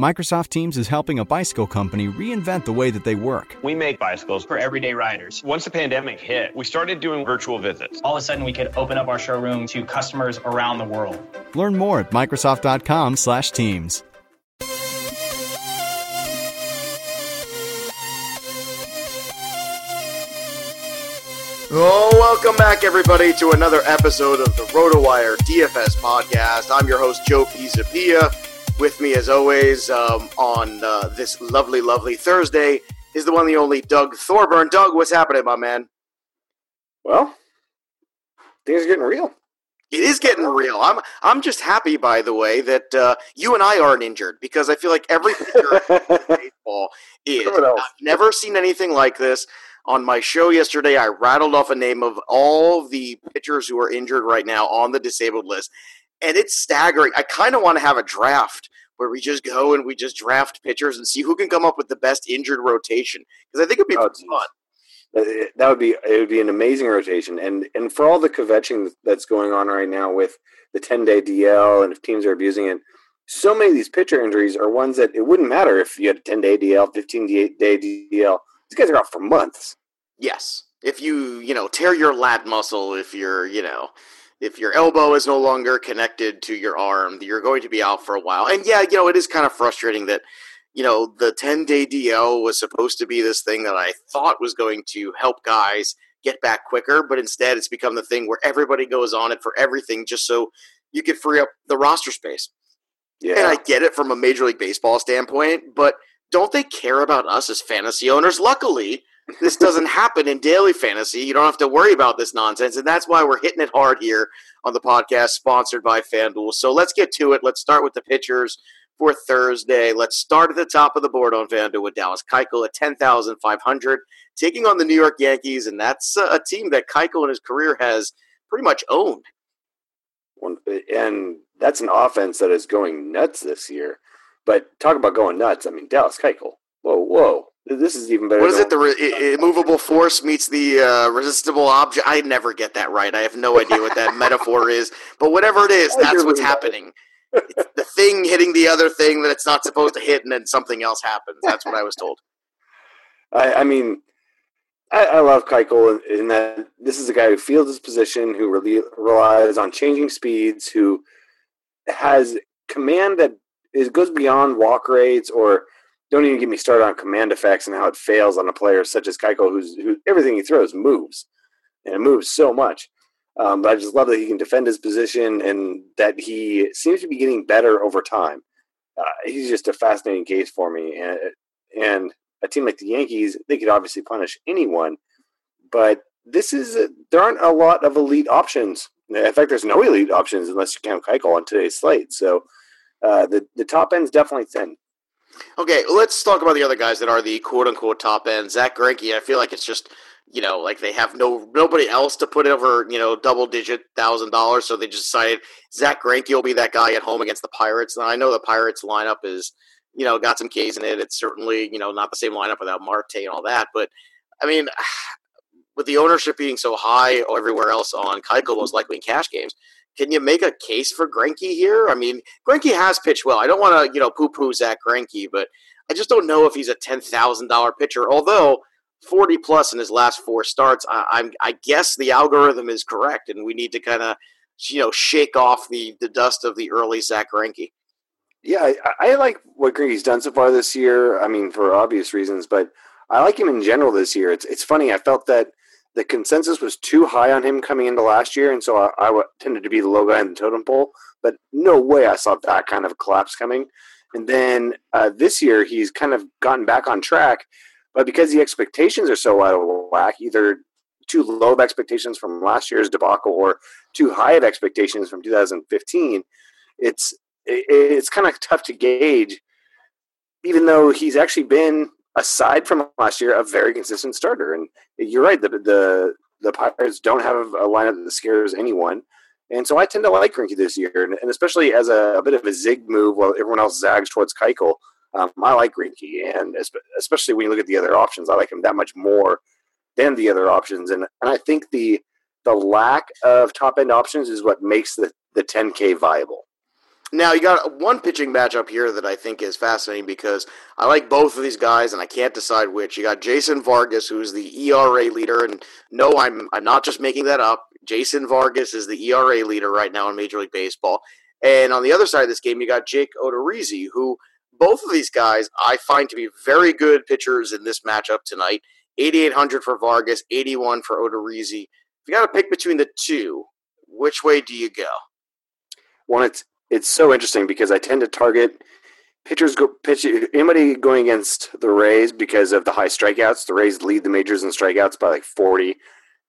Microsoft Teams is helping a bicycle company reinvent the way that they work. We make bicycles for everyday riders. Once the pandemic hit, we started doing virtual visits. All of a sudden, we could open up our showroom to customers around the world. Learn more at Microsoft.com/Teams. Oh, welcome back, everybody, to another episode of the RotoWire DFS podcast. I'm your host, Joe Pizzapia. With me, as always, on this lovely, lovely Thursday is the one, the only Doug Thorburn. Doug, what's happening, my man? Well, things are getting real. It is getting real. I'm just happy, by the way, that you and I aren't injured, because I feel like every pitcher in baseball is. I've never seen anything like this. On my show yesterday, I rattled off a name of all the pitchers who are injured right now on the disabled list. And it's staggering. I kind of want to have a draft where we just go and we just draft pitchers and see who can come up with the best injured rotation, because I think it'd be fun. It would be an amazing rotation. And for all the kvetching that's going on right now with the 10-day DL and if teams are abusing it, so many of these pitcher injuries are ones that it wouldn't matter if you had a 10-day DL, 15-day DL. These guys are out for months. Yes. If you tear your lat muscle, if your elbow is no longer connected to your arm, you're going to be out for a while. And it is kind of frustrating that, the 10-day DL was supposed to be this thing that I thought was going to help guys get back quicker, but instead it's become the thing where everybody goes on it for everything just so you could free up the roster space. Yeah. And I get it from a Major League Baseball standpoint, but don't they care about us as fantasy owners? Luckily, this doesn't happen in daily fantasy. You don't have to worry about this nonsense, and that's why we're hitting it hard here on the podcast, sponsored by FanDuel. So let's get to it. Let's start with the pitchers for Thursday. Let's start at the top of the board on FanDuel with Dallas Keuchel at $10,500, taking on the New York Yankees, and that's a team that Keuchel in his career has pretty much owned. And that's an offense that is going nuts this year. But talk about going nuts. I mean, Dallas Keuchel. Whoa. This is even better. What is it? The immovable force meets the resistible object. I never get that right. I have no idea what that metaphor is. But whatever it is, that's what's happening. It's the thing hitting the other thing that it's not supposed to hit, and then something else happens. That's what I was told. I mean, I love Keuchel in that this is a guy who fields his position, who really relies on changing speeds, who has command that goes beyond walk rates, or don't even get me started on command effects and how it fails on a player such as Keuchel, who everything he throws moves, and it moves so much. But I just love that he can defend his position and that he seems to be getting better over time. He's just a fascinating case for me. And a team like the Yankees, they could obviously punish anyone, but there aren't a lot of elite options. In fact, there's no elite options unless you count Keuchel on today's slate. So the top end's definitely thin. Okay, let's talk about the other guys that are the quote-unquote top end. Zach Greinke, I feel like it's just, like they have nobody else to put over, double-digit $1,000, so they just decided Zach Greinke will be that guy at home against the Pirates. And I know the Pirates lineup is, got some K's in it. It's certainly, not the same lineup without Marte and all that. But, I mean, with the ownership being so high everywhere else on Keuchel, most likely in cash games, can you make a case for Greinke here? I mean, Greinke has pitched well. I don't want to, poo-poo Zach Greinke, but I just don't know if he's a $10,000 pitcher, although 40 plus in his last four starts. I guess the algorithm is correct, and we need to kind of, shake off the dust of the early Zach Greinke. Yeah, I like what Greinke's done so far this year. I mean, for obvious reasons, but I like him in general this year. It's funny. I felt that the consensus was too high on him coming into last year, and so I tended to be the low guy in the totem pole. But no way I saw that kind of collapse coming. And then this year he's kind of gotten back on track, but because the expectations are so out of whack, either too low of expectations from last year's debacle or too high of expectations from 2015, it's kind of tough to gauge, even though he's actually been, aside from last year, a very consistent starter. And you're right, the Pirates don't have a lineup that scares anyone. And so I tend to like Greinke this year, and especially as a bit of a zig move while everyone else zags towards Keuchel. I like Greinke, and especially when you look at the other options, I like him that much more than the other options. And I think the lack of top-end options is what makes the 10K viable. Now, you got one pitching matchup here that I think is fascinating because I like both of these guys, and I can't decide which. You got Jason Vargas, who's the ERA leader, and no, I'm not just making that up. Jason Vargas is the ERA leader right now in Major League Baseball. And on the other side of this game, you got Jake Odorizzi, who both of these guys I find to be very good pitchers in this matchup tonight. 8,800 for Vargas, 81 for Odorizzi. If you got to pick between the two, which way do you go? Well, it's so interesting because I tend to target pitchers anybody going against the Rays because of the high strikeouts. The Rays lead the majors in strikeouts by like 40.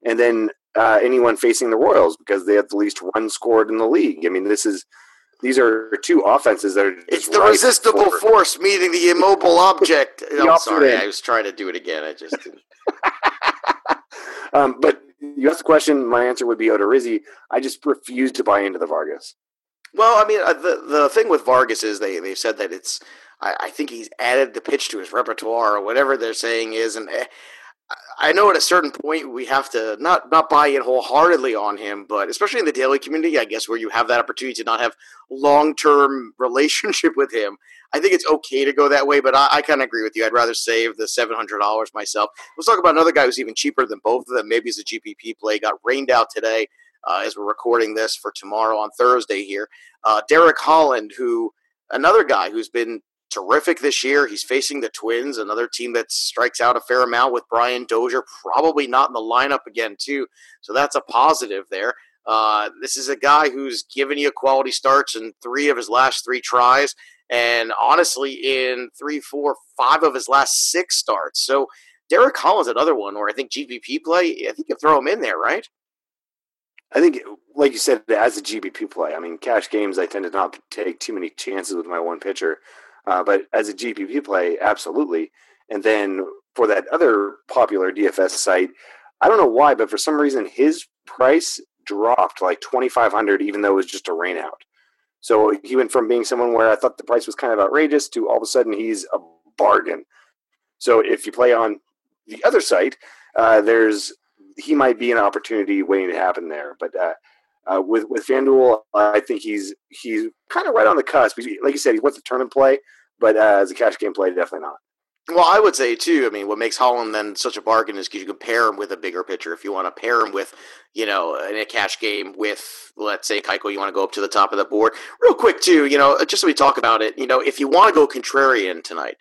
And then anyone facing the Royals because they have the least run scored in the league. I mean, these are two offenses that are just it's the right resistible forward. Force meeting the immobile object. I'm sorry, I was trying to do it again. I just didn't. But you asked the question. My answer would be Odorizzi. I just refuse to buy into the Vargas. Well, I mean, the thing with Vargas is they've said that it's. I think he's added the pitch to his repertoire or whatever they're saying is and. I know at a certain point we have to not buy in wholeheartedly on him, but especially in the daily community, I guess, where you have that opportunity to not have long-term relationship with him, I think it's okay to go that way, but I kind of agree with you. I'd rather save the $700 myself. Let's talk about another guy who's even cheaper than both of them. Maybe he's a GPP play. Got rained out today as we're recording this for tomorrow on Thursday here. Derek Holland, who another guy who's been terrific this year. He's facing the Twins, another team that strikes out a fair amount with Brian Dozier, probably not in the lineup again, too. So that's a positive there. This is a guy who's given you quality starts in 3 of his last 3 tries, and honestly in 3, 4, 5 of his last 6 starts. So Derek Holland's another one where I think GPP play, I think you throw him in there, right? I think, like you said, as a GPP play, I mean, cash games, I tend to not take too many chances with my one pitcher. But as a GPP play, absolutely. And then for that other popular DFS site, I don't know why, but for some reason his price dropped like $2,500, even though it was just a rain out. So he went from being someone where I thought the price was kind of outrageous to all of a sudden he's a bargain. So if you play on the other site, he might be an opportunity waiting to happen there. But with FanDuel, I think he's kind of right on the cusp. Like you said, he wants to turn and play, but as a cash game play, definitely not. Well, I would say, too, I mean, what makes Holland then such a bargain is because you can pair him with a bigger pitcher. If you want to pair him with, in a cash game with, let's say, Keuchel, you want to go up to the top of the board. Real quick, too, just so we talk about it, if you want to go contrarian tonight,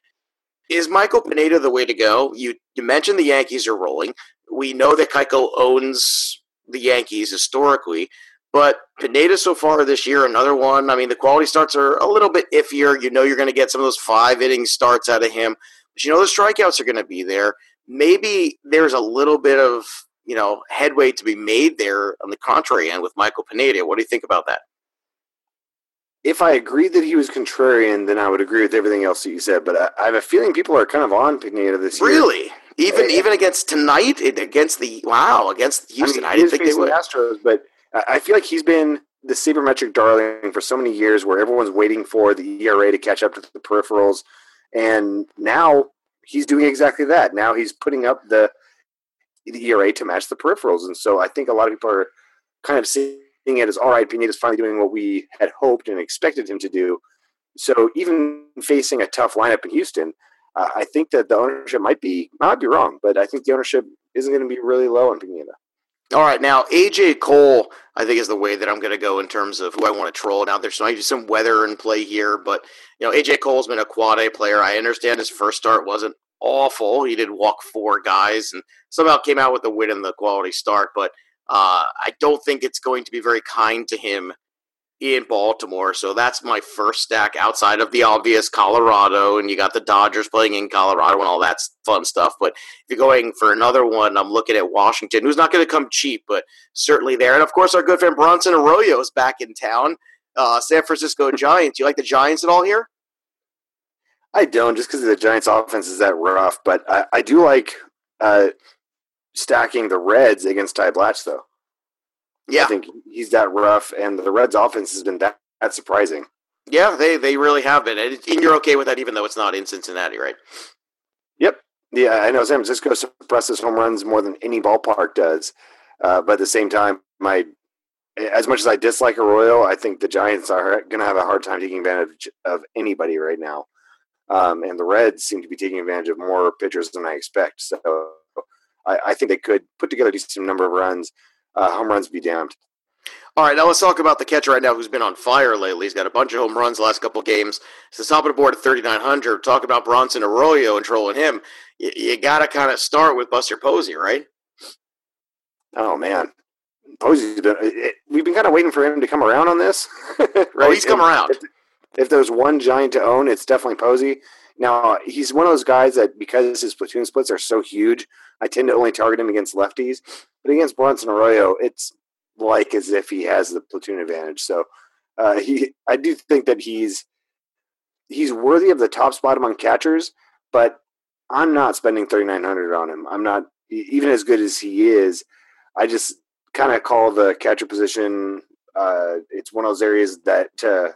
is Michael Pineda the way to go? You mentioned the Yankees are rolling. We know that Keuchel owns the Yankees historically. But Pineda so far this year, another one. I mean, the quality starts are a little bit iffier. You're going to get some of those 5-inning starts out of him. But the strikeouts are going to be there. Maybe there's a little bit of, headway to be made there on the contrary end with Michael Pineda. What do you think about that? If I agreed that he was contrarian, then I would agree with everything else that you said. But I have a feeling people are kind of on Pineda this year. Really? Even against tonight? Against Houston. I didn't think they would. Astros, but I feel like he's been the sabermetric darling for so many years where everyone's waiting for the ERA to catch up to the peripherals. And now he's doing exactly that. Now he's putting up the ERA to match the peripherals. And so I think a lot of people are kind of seeing it as, all right, Pineda's finally doing what we had hoped and expected him to do. So even facing a tough lineup in Houston, I think that the ownership might be wrong, but I think the ownership isn't going to be really low on Pineda. All right, now AJ Cole, I think, is the way that I'm going to go in terms of who I want to troll. Now, there's some weather in play here, but AJ Cole's been a quad A player. I understand his first start wasn't awful. He did walk four guys and somehow came out with the win and the quality start, but I don't think it's going to be very kind to him in Baltimore. So that's my first stack outside of the obvious Colorado, and you got the Dodgers playing in Colorado and all that fun stuff. But if you're going for another one, I'm looking at Washington, who's not going to come cheap, but certainly there. And, of course, our good friend Bronson Arroyo is back in town. San Francisco Giants. You like the Giants at all here? I don't, just because the Giants' offense is that rough. But I do like stacking the Reds against Ty Blatch, though. Yeah. I think he's that rough, and the Reds' offense has been that surprising. Yeah, they really have been. And you're okay with that, even though it's not in Cincinnati, right? Yep. Yeah, I know San Francisco suppresses home runs more than any ballpark does. But at the same time, as much as I dislike Arroyo, I think the Giants are going to have a hard time taking advantage of anybody right now. And the Reds seem to be taking advantage of more pitchers than I expect. So I think they could put together a decent number of runs. Home runs be damned. All right, now let's talk about the catcher right now who's been on fire lately. He's got a bunch of home runs the last couple of games. It's the top of the board at 3,900. Talk about Bronson Arroyo and trolling him. You got to kind of start with Buster Posey, right? Oh, man. Posey's been – we've been kind of waiting for him to come around on this. Right? Oh, he's come around. If there's one giant to own, it's definitely Posey. Now, he's one of those guys that because his platoon splits are so huge, I tend to only target him against lefties. But against Bronson Arroyo, it's like as if he has the platoon advantage. So I do think that he's worthy of the top spot among catchers, but I'm not spending 3,900 on him. I'm not – even as good as he is, I just kind of call the catcher position it's one of those areas that to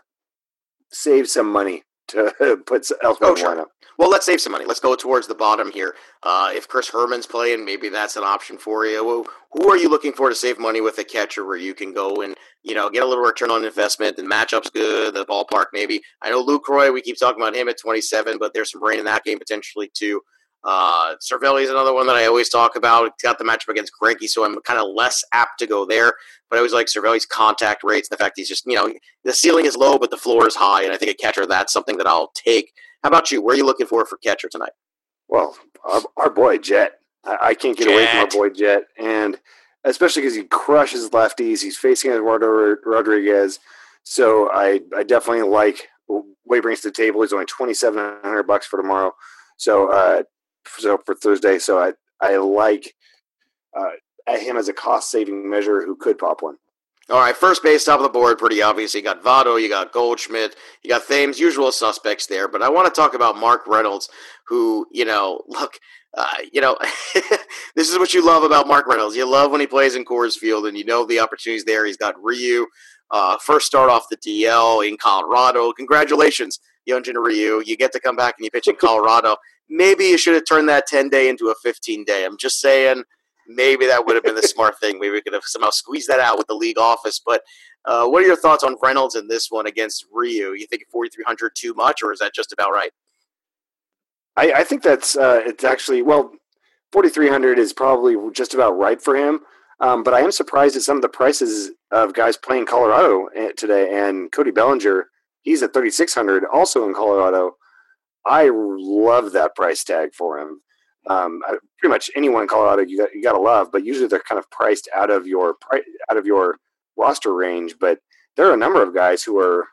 save some money. To put elsewhere in the lineup. Well, let's save some money. Let's go towards the bottom here. If Chris Herman's playing, maybe that's an option for you. Well, who are you looking for to save money with a catcher where you can go and get a little return on investment? The matchup's good. The ballpark maybe. I know Luke Roy. We keep talking about him at 27, but there's some rain in that game potentially too. Cervelli's another one that I always talk about. It's got the matchup against Greinke, so I'm kind of less apt to go there. But I always like Cervelli's contact rates and the fact he's just, the ceiling is low, but the floor is high. And I think a catcher, that's something that I'll take. How about you? Where are you looking for catcher tonight? Well, our boy Jet. I can't get away from our boy Jet. And especially because he crushes lefties. He's facing Eduardo Rodriguez. So I definitely like what he brings to the table. He's only $2,700 for tomorrow. So for Thursday, so I like him as a cost-saving measure who could pop one. All right, first base, top of the board, pretty obvious. You got Votto, you got Goldschmidt, you got Thames, usual suspects there. But I want to talk about Mark Reynolds, who, look, this is what you love about Mark Reynolds. You love when he plays in Coors Field, and the opportunities there. He's got Ryu, first start off the DL in Colorado. Congratulations, Hyunjin Ryu. You get to come back and you pitch in Colorado. Maybe you should have turned that 10-day into a 15-day. I'm just saying, maybe that would have been the smart thing. Maybe we could have somehow squeezed that out with the league office. But what are your thoughts on Reynolds in this one against Ryu? You think 4,300 too much, or is that just about right? I think that's it's actually – well, 4,300 is probably just about right for him. But I am surprised at some of the prices of guys playing Colorado today. And Cody Bellinger, he's at 3,600, also in Colorado. I love that price tag for him. Pretty much anyone in Colorado you got to love, but usually they're kind of priced out of your roster range. But there are a number of guys who are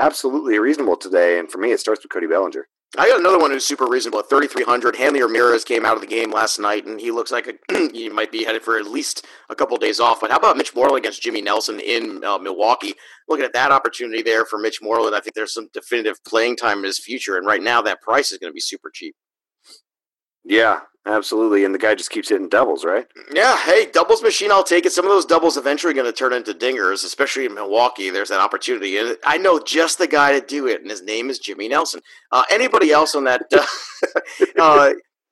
absolutely reasonable today, and for me, it starts with Cody Bellinger. I got another one who's super reasonable at 3,300. Hanley Ramirez came out of the game last night, and he looks like he might be headed for at least a couple of days off. But how about Mitch Moreland against Jimmy Nelson in Milwaukee? Looking at that opportunity there for Mitch Moreland, I think there's some definitive playing time in his future. And right now, that price is going to be super cheap. Yeah, absolutely. And the guy just keeps hitting doubles, right? Yeah. Hey, doubles machine, I'll take it. Some of those doubles eventually going to turn into dingers, especially in Milwaukee. There's that opportunity. And I know just the guy to do it, and his name is Jimmy Nelson. Anybody else on that?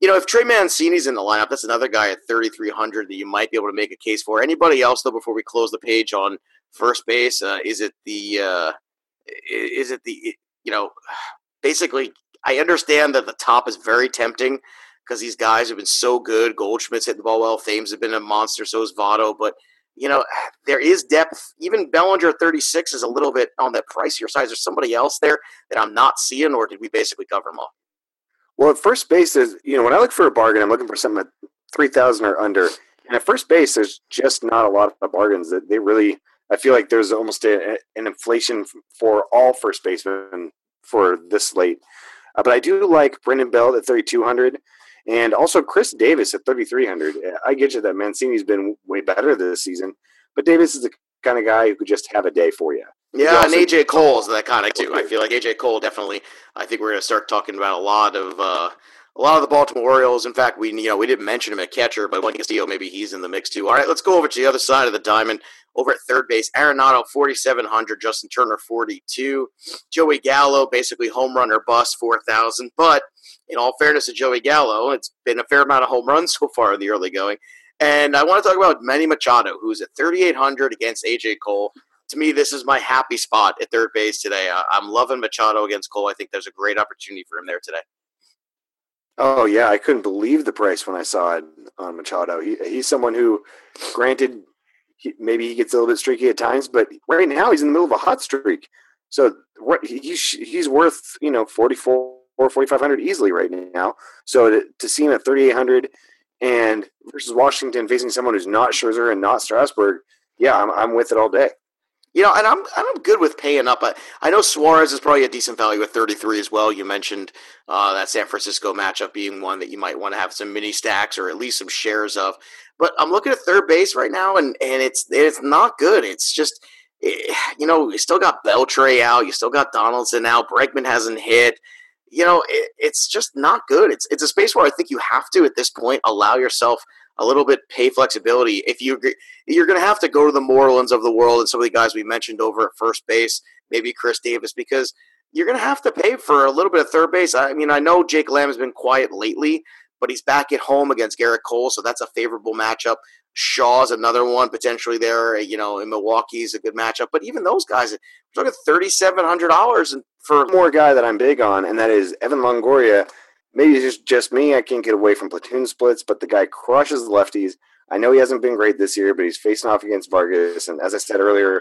If Trey Mancini's in the lineup, that's another guy at 3,300 that you might be able to make a case for. Anybody else, though, before we close the page on first base? Is it the basically I understand that the top is very tempting because these guys have been so good. Goldschmidt's hitting the ball well. Thames has been a monster. So is Votto. But, you know, there is depth. Even Bellinger 36 is a little bit on that pricier side. Is there somebody else there that I'm not seeing, or did we basically cover them all? Well, at first base is, you know, when I look for a bargain, I'm looking for something at 3,000 or under. And at first base, there's just not a lot of bargains that they really. I feel like there's almost an inflation for all first basemen for this slate. But I do like Brendan Bell at 3,200 and also Chris Davis at 3,300. I get you that Mancini's been way better this season, but Davis is the kind of guy who could just have a day for you. Yeah, and A.J. Cole's that kind of too. I feel like A.J. Cole definitely – I think we're going to start talking about a lot of the Baltimore Orioles. In fact, we didn't mention him at catcher, but Juan Castillo, maybe he's in the mix too. All right, let's go over to the other side of the diamond. Over at third base, Arenado, 4,700. Justin Turner, 42. Joey Gallo, basically home run or bust, 4,000. But in all fairness to Joey Gallo, it's been a fair amount of home runs so far in the early going. And I want to talk about Manny Machado, who's at 3,800 against A.J. Cole. To me, this is my happy spot at third base today. I'm loving Machado against Cole. I think there's a great opportunity for him there today. Oh, yeah. I couldn't believe the price when I saw it on Machado. He's someone who, granted, maybe he gets a little bit streaky at times, but right now he's in the middle of a hot streak. So he's worth, you know, 44 or 4,500 easily right now. So to see him at 3,800 and versus Washington facing someone who's not Scherzer and not Strasburg, yeah, I'm with it all day. You know, and I'm good with paying up. I know Suarez is probably a decent value at 33 as well. You mentioned that San Francisco matchup being one that you might want to have some mini stacks or at least some shares of. But I'm looking at third base right now, and it's not good. It's just, you know, you still got Beltre out. You still got Donaldson out. Bregman hasn't hit. You know, it's just not good. It's a space where I think you have to, at this point, allow yourself a little bit pay flexibility. If you agree, you're going to have to go to the Morelands of the world and some of the guys we mentioned over at first base, maybe Chris Davis, because you're going to have to pay for a little bit of third base. I mean, I know Jake Lamb has been quiet lately, but he's back at home against Garrett Cole, so that's a favorable matchup. Shaw's another one potentially there, you know, in Milwaukee's a good matchup. But even those guys, we're talking $3,700 for more guy that I'm big on, and that is Evan Longoria. Maybe it's just me. I can't get away from platoon splits, but the guy crushes lefties. I know he hasn't been great this year, but he's facing off against Vargas. And as I said earlier,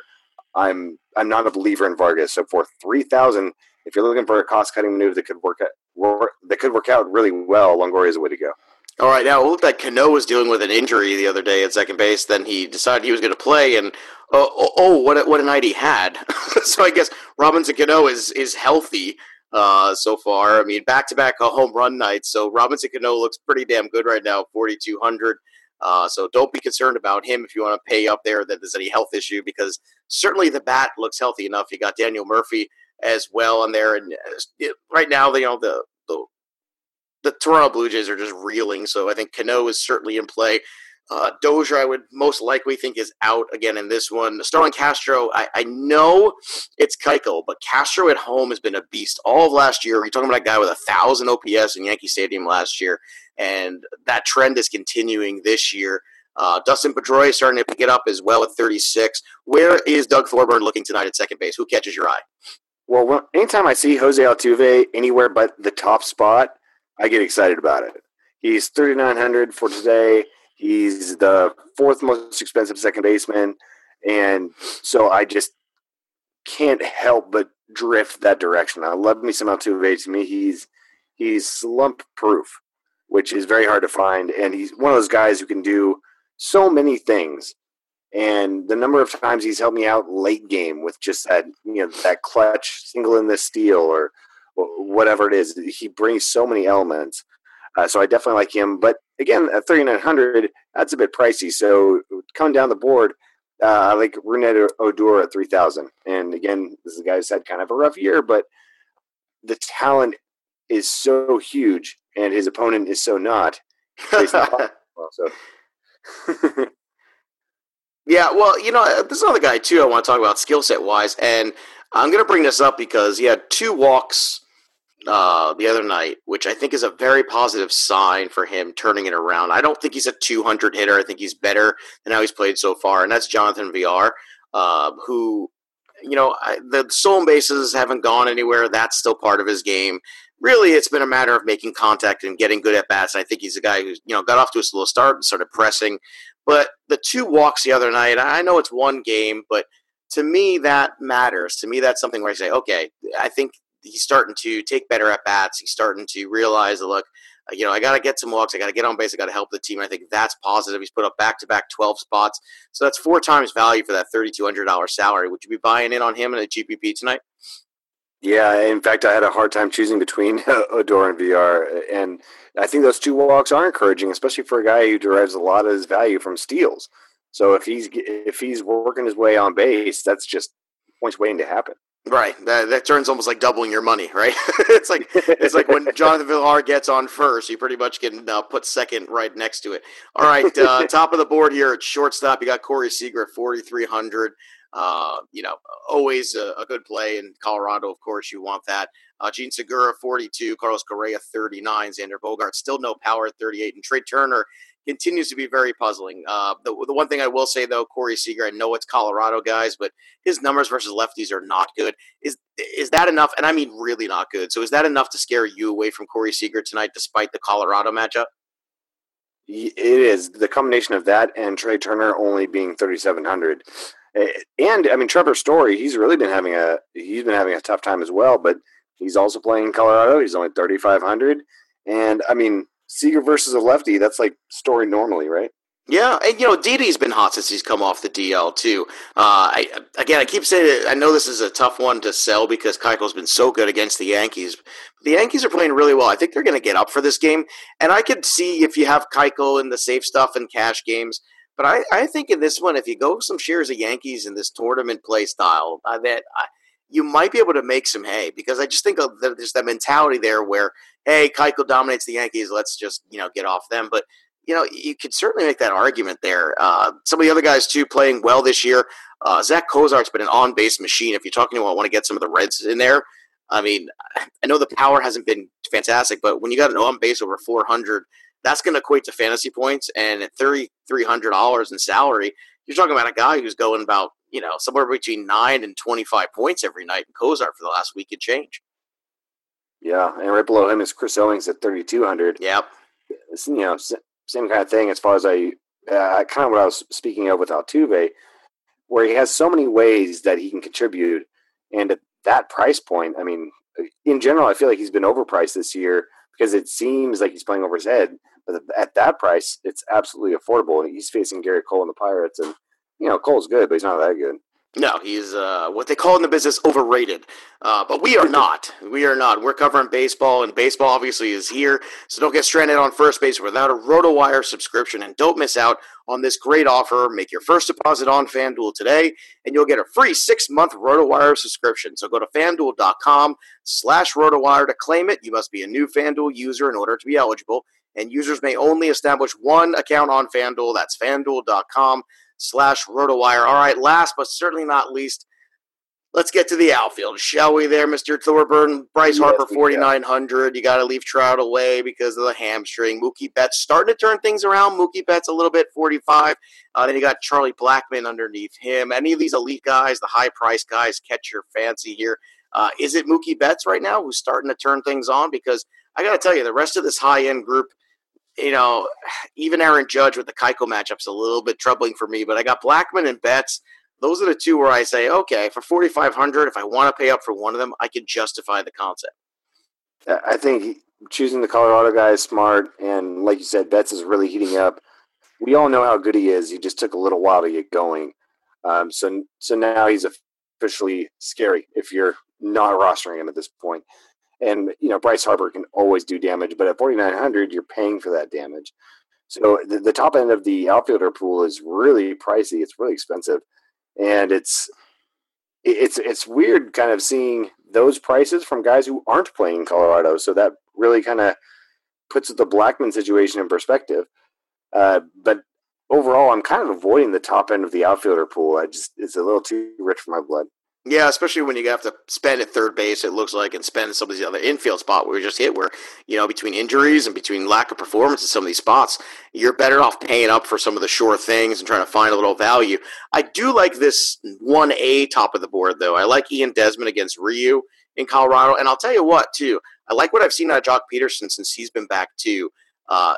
I'm not a believer in Vargas. So for 3,000, if you're looking for a cost-cutting maneuver that could work out really well, Longoria is the way to go. All right, now it looked like Cano was dealing with an injury the other day at second base. Then he decided he was going to play, and what a night he had. So I guess Robinson Cano is healthy. So far, I mean, back-to-back home run nights. So Robinson Cano looks pretty damn good right now, 4,200. So don't be concerned about him if you want to pay up there that there's any health issue, because certainly the bat looks healthy enough. You got Daniel Murphy as well on there, and right now, you know, the Toronto Blue Jays are just reeling. So I think Cano is certainly in play. Dozier, I would most likely think, is out again in this one. Starlin Castro, I know it's Keuchel, but Castro at home has been a beast all of last year. We're talking about a guy with 1,000 OPS in Yankee Stadium last year, and that trend is continuing this year. Dustin Pedroia is starting to pick it up as well at 36. Where is Doug Thorburn looking tonight at second base? Who catches your eye? Well, anytime I see Jose Altuve anywhere but the top spot, I get excited about it. He's 3,900 for today. He's the fourth most expensive second baseman, and so I just can't help but drift that direction. I love me some Altuve. To me, he's slump-proof, which is very hard to find, and he's one of those guys who can do so many things. And the number of times he's helped me out late game with just that, you know, that clutch single in the steal or whatever it is, he brings so many elements. So I definitely like him. But, again, at 3,900, that's a bit pricey. So coming down the board, I like Rougned Odor at 3,000. And, again, this is a guy who's had kind of a rough year, but the talent is so huge, and his opponent is so not. Yeah, well, you know, this is another guy, too, I want to talk about skill set-wise. And I'm going to bring this up because he had 2 walks the other night, which I think is a very positive sign for him turning it around. I don't think he's a 200 hitter. I think he's better than how he's played so far, and that's Jonathan Villar, who, you know, the stolen bases haven't gone anywhere. That's still part of his game. really it's been a matter of making contact and getting good at bats. And I think he's a guy who's, got off to a slow start and started pressing. But the two walks the other night, I know it's one game, but to me that matters. To me, that's something where I say, okay, I think he's starting to take better at bats. He's starting to realize that, look, I got to get some walks. I got to get on base. I got to help the team. And I think that's positive. He's put up back-to-back 12 spots. So that's 4 times value for that $3,200 salary. Would you be buying in on him in a GPP tonight? Yeah, in fact, I had a hard time choosing between Odor and VR. And I think those two walks are encouraging, especially for a guy who derives a lot of his value from steals. So if he's working his way on base, that's just points waiting to happen. Right. That turns almost like doubling your money, right? it's like when Jonathan Villar gets on first, you pretty much can put second right next to it. All right, top of the board here at shortstop, you got Corey Seager at 4,300. Always a good play in Colorado, of course, you want that. Gene Segura, 42, Carlos Correa, 39, Xander Bogaerts, still no power at 38, and Trey Turner continues to be very puzzling. The one thing I will say, though, Corey Seager, I know it's Colorado, guys, but his numbers versus lefties are not good. Is that enough? And I mean really not good. So is that enough to scare you away from Corey Seager tonight despite the Colorado matchup? It is. The combination of that and Trey Turner only being 3,700. And I mean, Trevor Story, he's been having a tough time as well, but he's also playing in Colorado. He's only 3,500, and I mean, Seager versus a lefty, that's like Story normally, right? Yeah, and Didi's been hot since he's come off the DL too. I keep saying it, I know this is a tough one to sell because Keuchel's been so good against the Yankees. But the Yankees are playing really well. I think they're going to get up for this game, and I could see if you have Keuchel in the safe stuff and cash games. But I think in this one, if you go some shares of Yankees in this tournament play style, that you might be able to make some hay, because I just think there's that mentality there where, hey, Keuchel dominates the Yankees, let's just get off them. But you could certainly make that argument there. Some of the other guys too playing well this year. Zach Kozart's been an on-base machine. If you're talking about want to get some of the Reds in there, I mean, I know the power hasn't been fantastic, but when you got an on-base over 400. That's going to equate to fantasy points, and at $3,300 in salary, you're talking about a guy who's going about, somewhere between 9 and 25 points every night in Kozart for the last week and change. Yeah, and right below him is Chris Owings at 3,200. Yep. It's, same kind of thing as far as kind of what I was speaking of with Altuve, where he has so many ways that he can contribute, and at that price point, I mean, in general, I feel like he's been overpriced this year, because it seems like he's playing over his head, but at that price, it's absolutely affordable. And he's facing Garrett Cole and the Pirates, and Cole's good, but he's not that good. No, he's what they call in the business overrated, but we are not. We are not. We're covering baseball, and baseball obviously is here, so don't get stranded on first base without a RotoWire subscription, and don't miss out on this great offer. Make your first deposit on FanDuel today, and you'll get a free 6-month RotoWire subscription. So go to FanDuel.com/RotoWire to claim it. You must be a new FanDuel user in order to be eligible, and users may only establish one account on FanDuel. That's FanDuel.com/RotoWire. All right, last but certainly not least, let's get to the outfield, shall we there, Mr. Thorburn? Bryce Harper, 4,900. You got to leave Trout away because of the hamstring. Mookie Betts starting to turn things around. Mookie Betts a little bit, 45. Then you got Charlie Blackmon underneath him. Any of these elite guys, the high-price guys, catch your fancy here. Is it Mookie Betts right now who's starting to turn things on? Because I got to tell you, the rest of this high-end group, even Aaron Judge with the Keuchel matchup's a little bit troubling for me, but I got Blackmon and Betts. Those are the two where I say, okay, for 4,500, if I want to pay up for one of them, I can justify the concept. I think choosing the Colorado guy is smart, and like you said, Betts is really heating up. We all know how good he is. He just took a little while to get going. So now he's officially scary if you're not rostering him at this point. And, Bryce Harper can always do damage, but at 4,900, you're paying for that damage. So the top end of the outfielder pool is really pricey. It's really expensive. And it's weird kind of seeing those prices from guys who aren't playing in Colorado. So that really kind of puts the Blackmon situation in perspective. But overall, I'm kind of avoiding the top end of the outfielder pool. It's a little too rich for my blood. Yeah, especially when you have to spend at third base, it looks like, and spend some of these other infield spot where we just hit where, between injuries and between lack of performance in some of these spots, you're better off paying up for some of the sure things and trying to find a little value. I do like this 1A top of the board, though. I like Ian Desmond against Ryu in Colorado. And I'll tell you what, too. I like what I've seen out of Joc Pederson since he's been back too.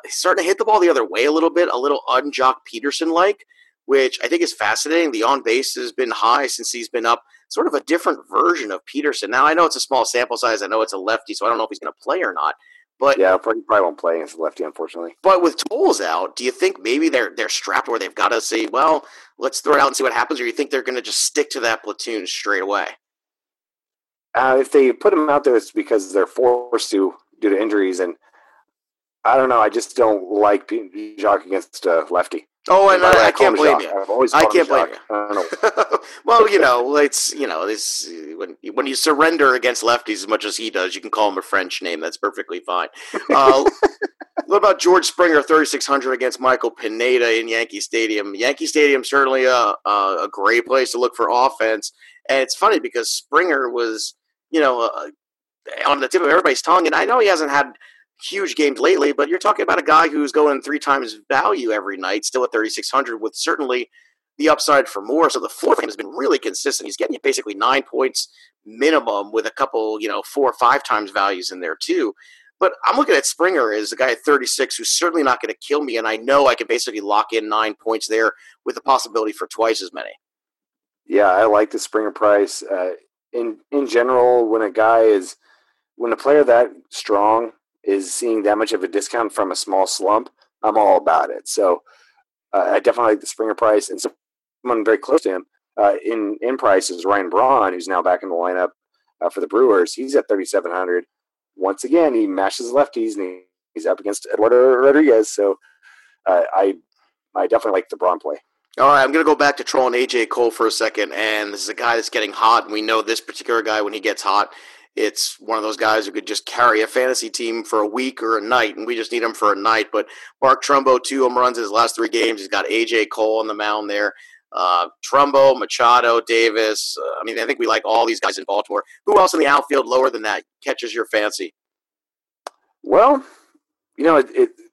He's starting to hit the ball the other way a little bit, a little un-Joc Pederson-like, which I think is fascinating. The on-base has been high since he's been up, sort of a different version of Pederson. Now, I know it's a small sample size. I know it's a lefty, so I don't know if he's going to play or not. But yeah, he probably won't play against the lefty, unfortunately. But with Tolles out, do you think maybe they're strapped where they've got to say, well, let's throw it out and see what happens, or you think they're going to just stick to that platoon straight away? If they put him out there, it's because they're forced to due to injuries. And I don't know. I just don't like Joc against lefty. Oh, and I can't blame you. I can't blame you. I don't know. Well, when you surrender against lefties as much as he does, you can call him a French name. That's perfectly fine. What about George Springer, 3,600 against Michael Pineda in Yankee Stadium? Yankee Stadium certainly a great place to look for offense. And it's funny because Springer was, on the tip of everybody's tongue. And I know he hasn't had huge games lately, but you're talking about a guy who's going 3 times value every night, still at 3,600, with certainly the upside for more. So the floor for him has been really consistent. He's getting basically 9 points minimum with a couple, 4 or 5 times values in there too. But I'm looking at Springer as a guy at 36 who's certainly not going to kill me, and I know I can basically lock in 9 points there with the possibility for twice as many. Yeah, I like the Springer price. In general, when a player that strong is seeing that much of a discount from a small slump, I'm all about it. So I definitely like the Springer price. And someone very close to him in price is Ryan Braun, who's now back in the lineup for the Brewers. He's at 3,700. Once again, he mashes lefties, and he's up against Eduardo Rodriguez. So I definitely like the Braun play. All right, I'm going to go back to trolling A.J. Cole for a second, and this is a guy that's getting hot, and we know this particular guy, when he gets hot, it's one of those guys who could just carry a fantasy team for a week or a night, and we just need him for a night. But Mark Trumbo, 2 home runs in his last 3 games. He's got A.J. Cole on the mound there. Trumbo, Machado, Davis. I think we like all these guys in Baltimore. Who else in the outfield lower than that catches your fancy? Well,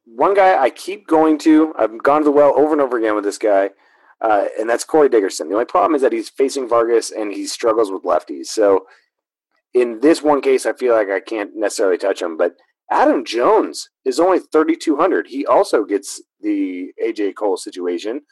one guy I keep going to, I've gone to the well over and over again with this guy, and that's Corey Dickerson. The only problem is that he's facing Vargas and he struggles with lefties. So in this one case, I feel like I can't necessarily touch him. But Adam Jones is only 3,200. He also gets the A.J. Cole situation.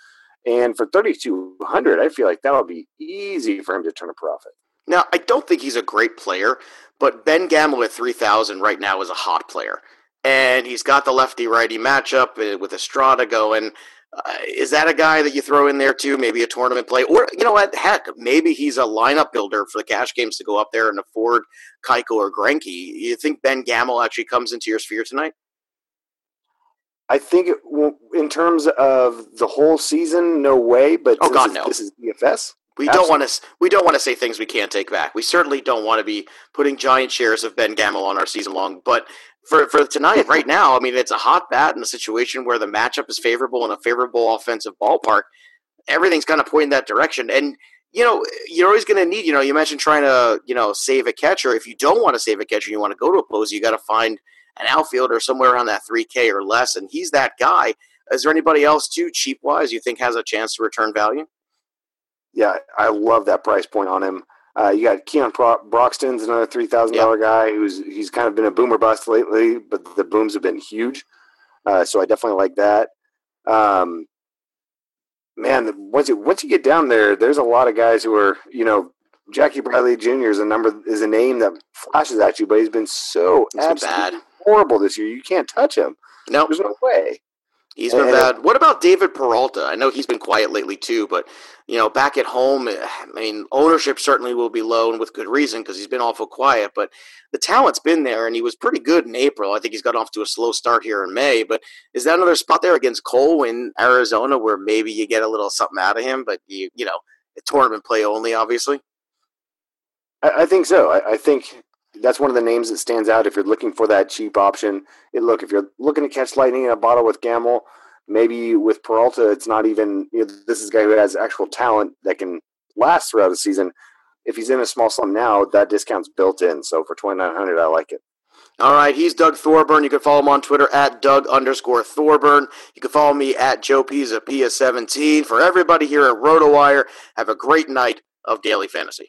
And for 3,200, I feel like that would be easy for him to turn a profit. Now, I don't think he's a great player, but Ben Gamble at 3,000 right now is a hot player. And he's got the lefty-righty matchup with Estrada going. Is that a guy that you throw in there too? Maybe a tournament play, or you know what? Heck, maybe he's a lineup builder for the cash games to go up there and afford Keiko or Greinke. You think Ben Gamble actually comes into your sphere tonight? I think in terms of the whole season, no way. But no, this is DFS. We don't want to say things we can't take back. We certainly don't want to be putting giant shares of Ben Gamble on our season long, but. For tonight, right now, it's a hot bat in a situation where the matchup is favorable in a favorable offensive ballpark. Everything's kind of pointing that direction. And, you're always going to need, you mentioned trying to, save a catcher. If you don't want to save a catcher, you want to go to a pose, you got to find an outfielder somewhere around that 3K or less, and he's that guy. Is there anybody else, too, cheap-wise, you think has a chance to return value? Yeah, I love that price point on him. You got Keon Broxton's another $3,000 guy he's kind of been a boomer bust lately, but the booms have been huge. So I definitely like that. Once you get down there, there's a lot of guys who are Jackie Bradley Jr. is a name that flashes at you, but he's been so bad, horrible this year. You can't touch him. No, there's no way. He's been bad. What about David Peralta? I know he's been quiet lately too, but back at home, ownership certainly will be low and with good reason because he's been awful quiet. But the talent's been there, and he was pretty good in April. I think he's got off to a slow start here in May. But is that another spot there against Cole in Arizona where maybe you get a little something out of him? But tournament play only, obviously. I think so. I think that's one of the names that stands out if you're looking for that cheap option. If you're looking to catch lightning in a bottle with Gamble, maybe with Peralta, it's not even this is a guy who has actual talent that can last throughout the season. If he's in a small slump now, that discount's built in. So for 2,900, I like it. All right, he's Doug Thorburn. You can follow him on Twitter at Doug_Thorburn. You can follow me at Joe Pisa, PS17. For everybody here at RotoWire, have a great night of Daily Fantasy.